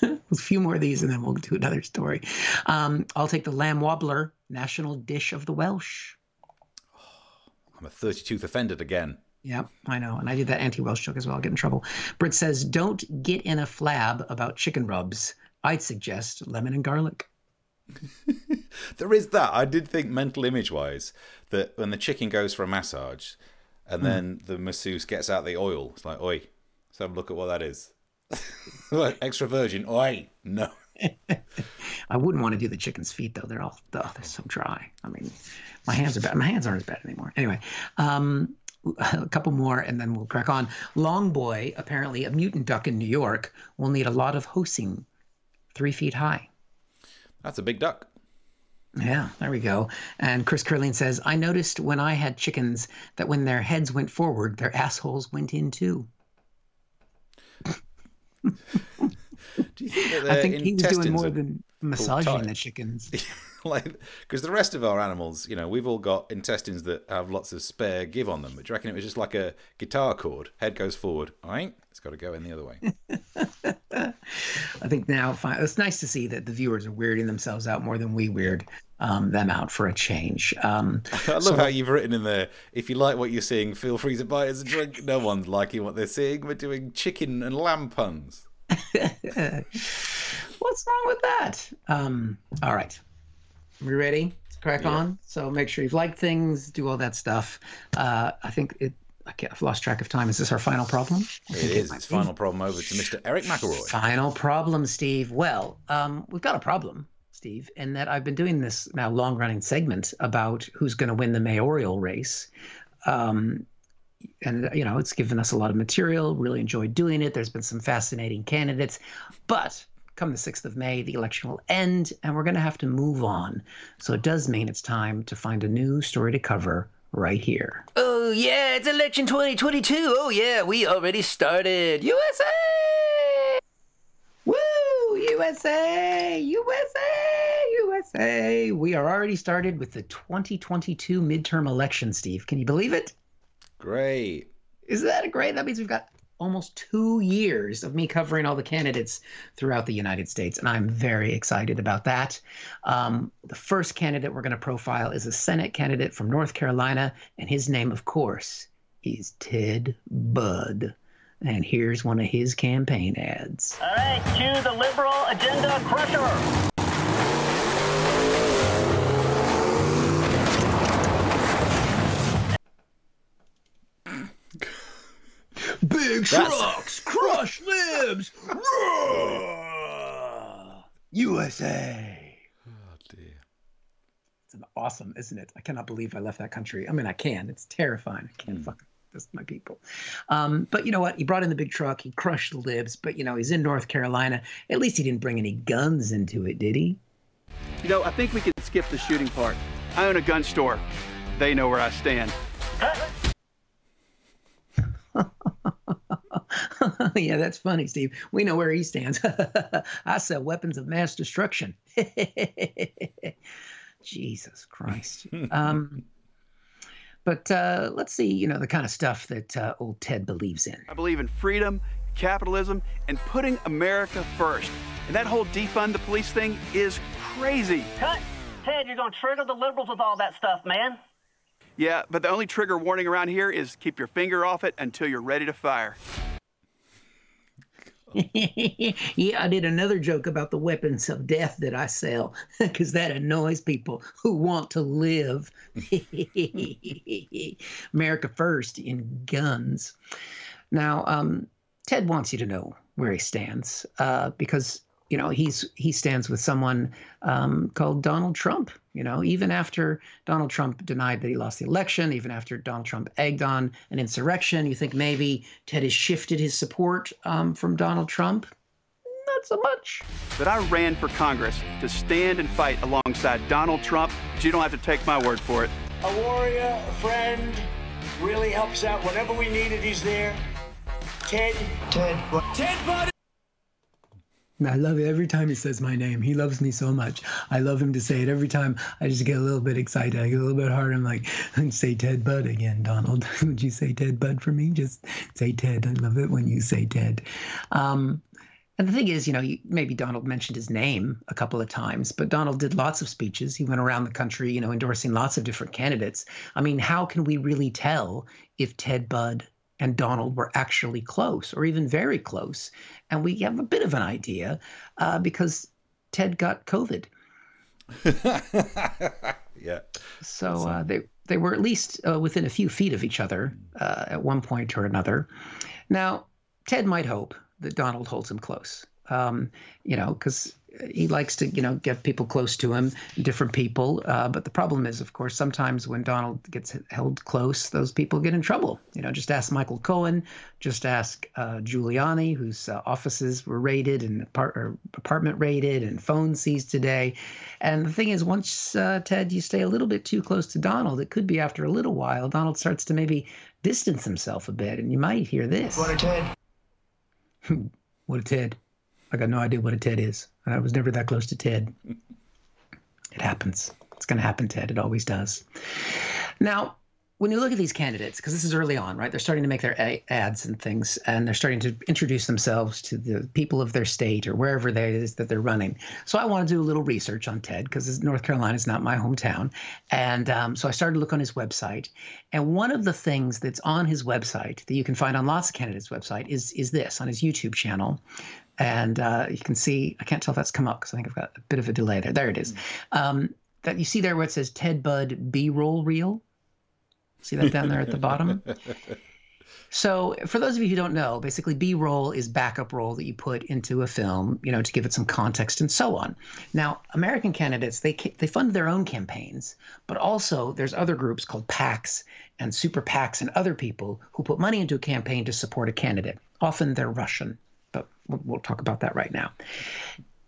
A few more of these and then we'll do another story. I'll take the lamb wobbler, national dish of the Welsh. Oh, I'm a 32th offended again. Yeah, I know. And I did that anti-Welsh joke as well. I'll get in trouble. Britt says, don't get in a flab about chicken rubs. I'd suggest lemon and garlic. There is that. I did think mental image wise that when the chicken goes for a massage, And then the masseuse gets out the oil. It's like, oi, let's have a look at what that is. Like, extra virgin, oi, no. I wouldn't want to do the chicken's feet though. They're all, oh, they're so dry. I mean, my hands are bad. My hands aren't as bad anymore. Anyway, a couple more and then we'll crack on. Long boy, apparently a mutant duck in New York, will need a lot of housing. 3 feet high. That's a big duck. Yeah, there we go. And Chris Curling says, I noticed when I had chickens that when their heads went forward, their assholes went in too. Do you think that I think he was doing more than massaging the chickens. Like, because the rest of our animals, you know, we've all got intestines that have lots of spare give on them. But do you reckon it was just like a guitar chord? Head goes forward. All right, it's got to go in the other way. I think now it's nice to see that the viewers are weirding themselves out more than we weird them out for a change. I love how you've written in there, if you like what you're seeing, feel free to buy us a drink. No one's liking what they're seeing. We're doing chicken and lamb puns. What's wrong with that? All right. We ready to crack on? So make sure you've liked things, do all that stuff. I've lost track of time. Is this our final problem? It is. It's final problem over to Mr. Eric McElroy. Final problem, Steve. Well, we've got a problem, Steve, in that I've been doing this now long-running segment about who's going to win the mayoral race. And, you know, it's given us a lot of material, really enjoyed doing it. There's been some fascinating candidates. But come the 6th of May, the election will end and we're going to have to move on. So it does mean it's time to find a new story to cover right here. Oh, yeah, it's election 2022. Oh, yeah, we already started. USA! Woo! USA! USA! USA! We are already started with the 2022 midterm election, Steve. Can you believe it? Great. Isn't that great? That means we've got almost 2 years of me covering all the candidates throughout the United States, and I'm very excited about that. The first candidate we're going to profile is a Senate candidate from North Carolina, and his name, of course, is Ted Budd. And here's one of his campaign ads. All right, cue the liberal agenda crusher. Big trucks crush libs. Roar! USA. Oh dear. It's an awesome, isn't it? I cannot believe I left that country. I mean, I can. It's terrifying. I can't fucking. That's my people. But you know what? He brought in the big truck. He crushed the libs. But you know, he's in North Carolina. At least he didn't bring any guns into it, did he? You know, I think we can skip the shooting part. I own a gun store. They know where I stand. Yeah, that's funny, Steve. We know where he stands. I sell weapons of mass destruction. Jesus Christ. But let's see, you know, the kind of stuff that old Ted believes in. I believe in freedom, capitalism, and putting America first. And that whole defund the police thing is crazy. Cut. Ted, you're going to trigger the liberals with all that stuff, man. Yeah, but the only trigger warning around here is keep your finger off it until you're ready to fire. Yeah, I did another joke about the weapons of death that I sell because that annoys people who want to live. America first in guns. Now, Ted wants you to know where he stands because, you know, he stands with someone called Donald Trump. You know, even after Donald Trump denied that he lost the election, even after Donald Trump egged on an insurrection, you think maybe Ted has shifted his support from Donald Trump? Not so much. But I ran for Congress to stand and fight alongside Donald Trump. But you don't have to take my word for it. A warrior, a friend, really helps out. Whenever we need it, he's there. Ted Budd. I love it every time he says my name. He loves me so much. I love him to say it every time. I just get a little bit excited. I get a little bit hard. I'm like, say Ted Budd again, Donald. Would you say Ted Budd for me? Just say Ted. I love it when you say Ted. And the thing is, you know, maybe Donald mentioned his name a couple of times, but Donald did lots of speeches. He went around the country, you know, endorsing lots of different candidates. I mean, how can we really tell if Ted Budd and Donald were actually close or even very close? And we have a bit of an idea because Ted got COVID. Yeah. So they were at least within a few feet of each other at one point or another. Now, Ted might hope that Donald holds him close, because he likes to, get people close to him, different people. But the problem is, of course, sometimes when Donald gets held close, those people get in trouble. Just ask Michael Cohen, just ask Giuliani, whose offices were raided and apartment raided and phone seized today. And the thing is, once, Ted, you stay a little bit too close to Donald, it could be after a little while, Donald starts to maybe distance himself a bit. And you might hear this. What a Ted. What a Ted. I got no idea what a Ted is. I was never that close to Ted. It happens. It's going to happen, Ted. It always does. Now, when you look at these candidates, because this is early on, right? They're starting to make their ads and things, and they're starting to introduce themselves to the people of their state or wherever it is that they're running. So I want to do a little research on Ted, because North Carolina is not my hometown. And so I started to look on his website. And one of the things that's on his website that you can find on lots of candidates' website is this, on his YouTube channel. And you can see, I can't tell if that's come up because I think I've got a bit of a delay there. There it is. That you see there where it says Ted Budd B-roll reel. See that down there at the bottom? So for those of you who don't know, basically B-roll is backup roll that you put into a film, to give it some context and so on. Now, American candidates, they fund their own campaigns, but also there's other groups called PACs and super PACs and other people who put money into a campaign to support a candidate. Often they're Russian. But we'll talk about that right now.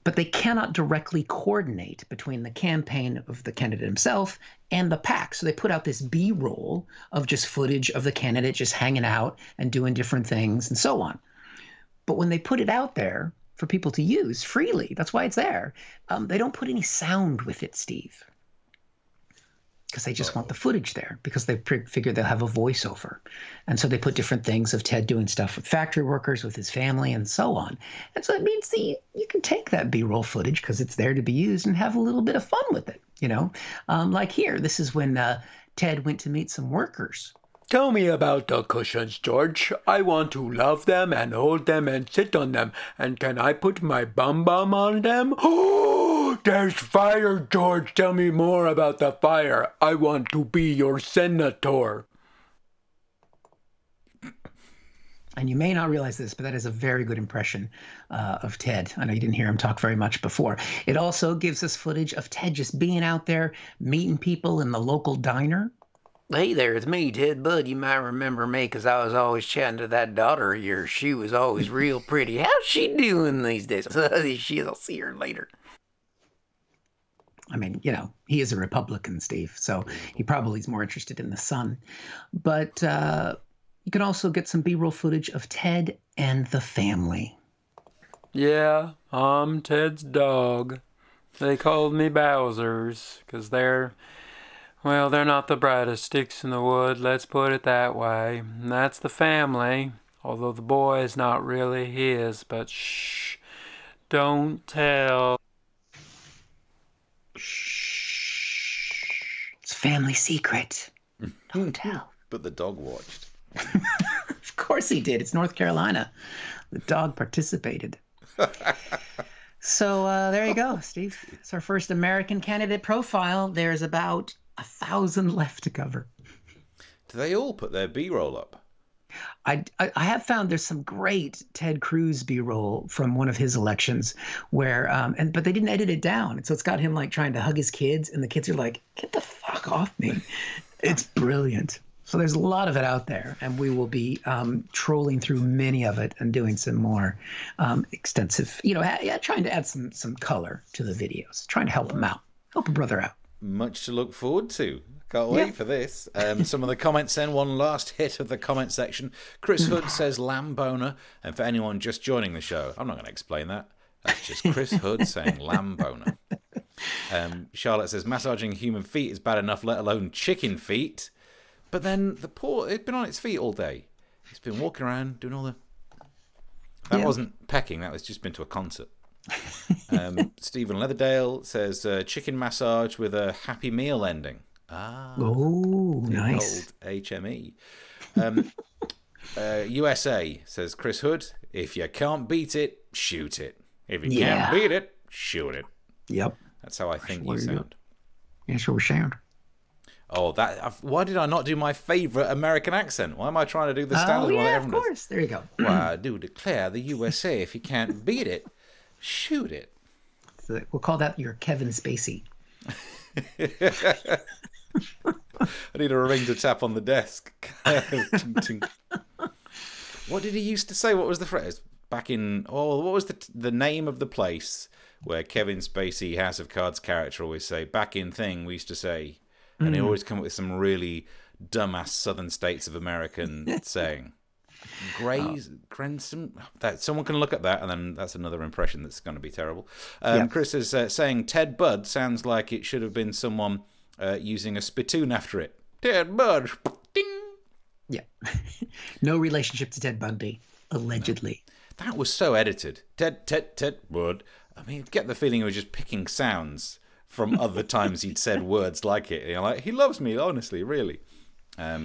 But they cannot directly coordinate between the campaign of the candidate himself and the PAC. So they put out this B-roll of just footage of the candidate just hanging out and doing different things and so on. But when they put it out there for people to use freely, that's why it's there, they don't put any sound with it, Steve, because they just want the footage there, because they figure they'll have a voiceover. And so they put different things of Ted doing stuff with factory workers, with his family, and so on. And so it means you can take that B-roll footage because it's there to be used and have a little bit of fun with it, Like here, this is when Ted went to meet some workers. Tell me about the cushions, George. I want to love them and hold them and sit on them. And can I put my bum on them? There's fire, George. Tell me more about the fire. I want to be your senator. And you may not realize this, but that is a very good impression of Ted. I know you didn't hear him talk very much before. It also gives us footage of Ted just being out there, meeting people in the local diner. Hey there, it's me, Ted Budd. You might remember me because I was always chatting to that daughter of yours. She was always real pretty. How's she doing these days? I'll see her later. I mean, he is a Republican, Steve, so he probably is more interested in the sun. But you can also get some B-roll footage of Ted and the family. Yeah, I'm Ted's dog. They called me Bowser's because they're not the brightest sticks in the wood, let's put it that way. And that's the family, although the boy is not really his, but shh, don't tell. It's family secret. Don't tell. But the dog watched. Of course he did. It's North Carolina. The dog participated. So there you go, Steve. It's our first American candidate profile. There's about 1,000 left to cover. Do they all put their B-roll up? I have found there's some great Ted Cruz B-roll from one of his elections where but they didn't edit it down. So it's got him like trying to hug his kids and the kids are like, get the fuck off me. It's brilliant. So there's a lot of it out there and we will be trolling through many of it and doing some more extensive, trying to add some color to the videos, trying to help him out, help a brother out. Much to look forward to. Can't wait for this. Some of the comments then. One last hit of the comment section. Chris Hood says Lambona. And for anyone just joining the show, I'm not going to explain that. That's just Chris Hood saying Lambona. Charlotte says massaging human feet is bad enough, let alone chicken feet. But then the poor, it's been on its feet all day. It's been walking around doing all the... That wasn't pecking. That was just been to a concert. Stephen Leatherdale says chicken massage with a happy meal ending. Nice. Old HME. USA says Chris Hood, if you can't beat it, shoot it. If you can't beat it, shoot it. Yep. That's how I think you sound. That's how we sound. Oh, that! Why did I not do my favourite American accent? Why am I trying to do the standard one? Yeah, of course. There you go. Why I do declare the USA. If you can't beat it, shoot it. So we'll call that your Kevin Spacey. I need a ring to tap on the desk. What did he used to say? What was the phrase back in? Oh, what was the name of the place where Kevin Spacey, House of Cards character, always say? Back in thing, we used to say. And they always come up with some really dumbass Southern States of American saying. Granson, that someone can look at that, and then that's another impression that's going to be terrible. Yeah. Chris is saying Ted Budd sounds like it should have been someone using a spittoon after it. Ted Budd, ding. Yeah, no relationship to Ted Bundy, allegedly. No. That was so edited. Ted Budd. I mean, get the feeling he was just picking sounds from other times he'd said words like it. You know, like, he loves me, honestly, really.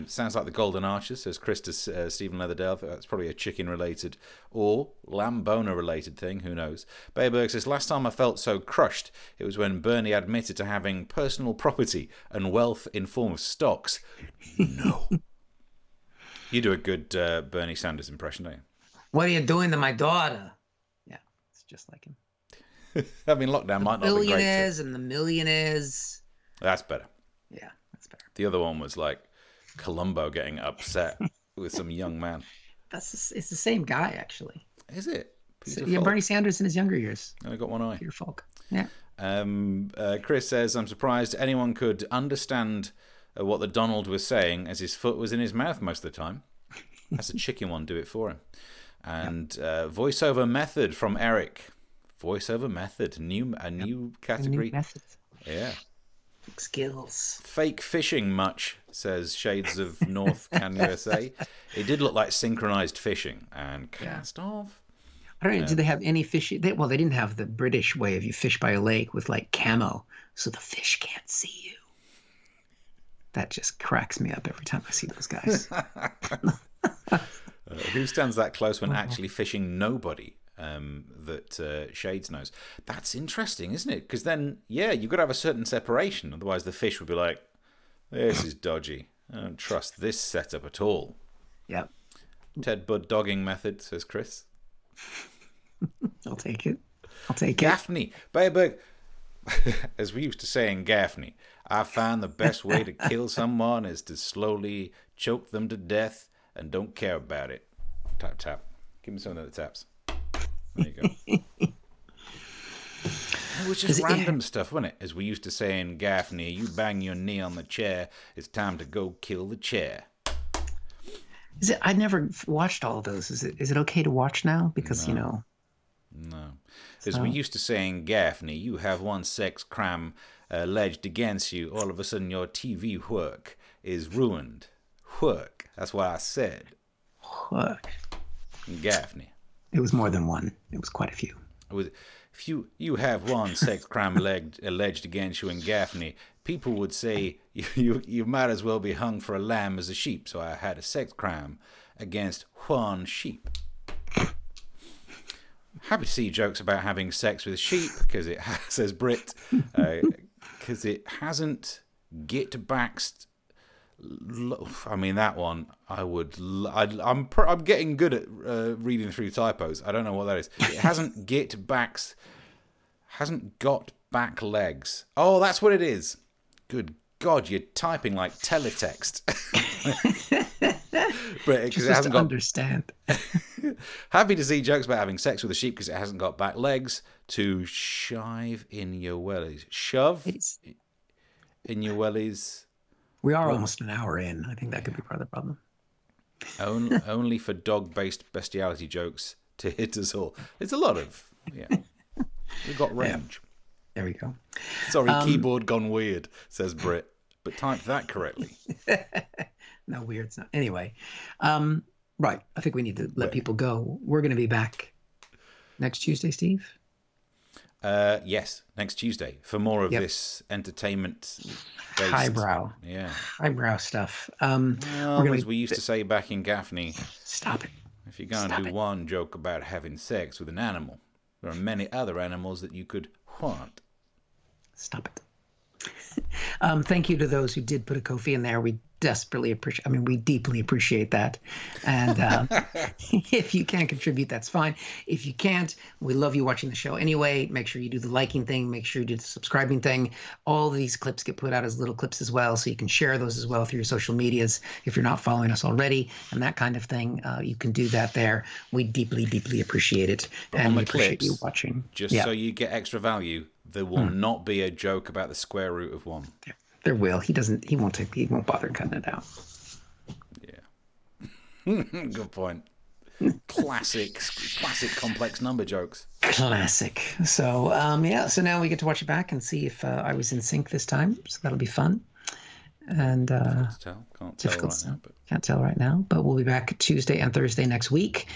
Sounds like the Golden Arches, says Chris to Stephen Leatherdale. That's probably a chicken-related or Lambona-related thing. Who knows? Bayberg says, last time I felt so crushed, it was when Bernie admitted to having personal property and wealth in form of stocks. No. You do a good Bernie Sanders impression, don't you? What are you doing to my daughter? Yeah, it's just like him. I mean, lockdown might not be great. The billionaires and the millionaires. That's better. Yeah, that's better. The other one was like Columbo getting upset with some young man. It's the same guy, actually. Is it? So, yeah, Bernie Sanders in his younger years. Only got one eye. Peter Falk. Yeah. Chris says, I'm surprised anyone could understand what the Donald was saying as his foot was in his mouth most of the time. That's a chicken one. Do it for him. And voiceover method from Eric. Voiceover method, new category. A new method. Yeah. Skills. Fake fishing much, says Shades of North Can USA. It did look like synchronized fishing and cast off. I don't know, did they have any fish? They didn't have the British way of you fish by a lake with like camo, so the fish can't see you. That just cracks me up every time I see those guys. Who stands that close when actually fishing nobody? That Shades knows. That's interesting, isn't it? Because then, you've got to have a certain separation. Otherwise, the fish would be like, this is dodgy. I don't trust this setup at all. Yeah. Ted Budd dogging method, says Chris. I'll take it. Gaffney. Bayberg, as we used to say in Gaffney, I find the best way to kill someone is to slowly choke them to death and don't care about it. Tap, tap. Give me some of the taps. There you go. It was just random stuff, wasn't it? As we used to say in Gaffney, you bang your knee on the chair, it's time to go kill the chair. I never watched all of those. Is it okay to watch now? Because, No. As we used to say in Gaffney, you have one sex crime alleged against you. All of a sudden, your TV work is ruined. Work. That's what I said. Work. Gaffney. It was more than one. It was quite a few. If you have one sex crime alleged against you in Gaffney, people would say you might as well be hung for a lamb as a sheep. So I had a sex crime against one sheep. Happy to see jokes about having sex with sheep because it says Brit, because it hasn't get backed. I mean that one. I'm getting good at reading through typos. I don't know what that is. It hasn't got back legs. Oh, that's what it is. Good God, you're typing like teletext. But it hasn't got. Understand. Happy to see jokes about having sex with a sheep because it hasn't got back legs to shive in your wellies. Shove in your wellies. We are almost an hour in. I think that could be part of the problem. Only for dog-based bestiality jokes to hit us all. It's a lot of, We've got range. Yeah. There we go. Sorry, keyboard gone weird, says Britt. But type that correctly. No, weird's not. Anyway, right. I think we need to let people go. We're going to be back next Tuesday, Steve. Yes, next Tuesday for more of this entertainment highbrow stuff. As we used to say back in Gaffney, stop it. If you're going to do one joke about having sex with an animal, there are many other animals that you could want. Stop it. Thank you to those who did put a Ko-fi in there. We desperately appreciate, I mean, we deeply appreciate that. And if you can contribute, that's fine. If you can't, we love you watching the show anyway. Make sure you do the liking thing. Make sure you do the subscribing thing. All these clips get put out as little clips as well, so you can share those as well through your social medias if you're not following us already and that kind of thing. You can do that there. We deeply, deeply appreciate it. But and we appreciate you watching. Just so you get extra value, there will not be a joke about the square root of one. Yeah. There will. He won't bother cutting it out. Yeah. Good point. Classic complex number jokes. Classic. So, so now we get to watch it back and see if I was in sync this time. So that'll be fun. And can't tell right now, but we'll be back Tuesday and Thursday next week.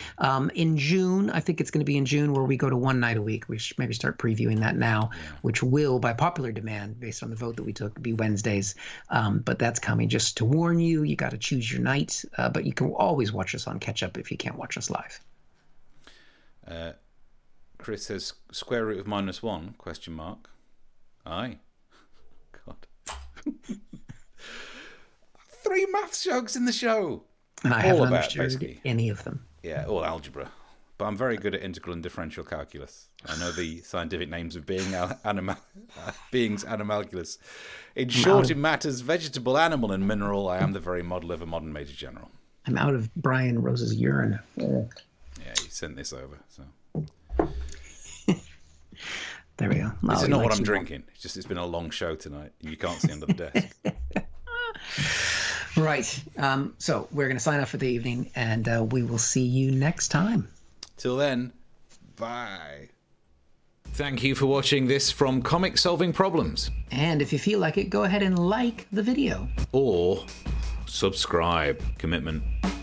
In June, I think it's going to be in June where we go to one night a week. We should maybe start previewing that now, which will, by popular demand, based on the vote that we took, be Wednesdays. But that's coming. Just to warn you, you got to choose your night, but you can always watch us on catch up if you can't watch us live. Chris says square root of -1 ? Aye. God. 3 maths jokes in the show, and I haven't understood any of them. Yeah, all algebra, but I'm very good at integral and differential calculus. I know the scientific names of beings, animalculus. In short, in matters vegetable, animal, and mineral, I am the very model of a modern major general. I'm out of Brian Rose's urine. Yeah, you sent this over, so there we go. This is not what I'm drinking. It's just it's been a long show tonight. You can't see under the desk. Right. So we're going to sign off for the evening, and we will see you next time. Till then, bye. Thank you for watching this from Comic Solving Problems. And if you feel like it, go ahead and like the video. Or subscribe. Commitment.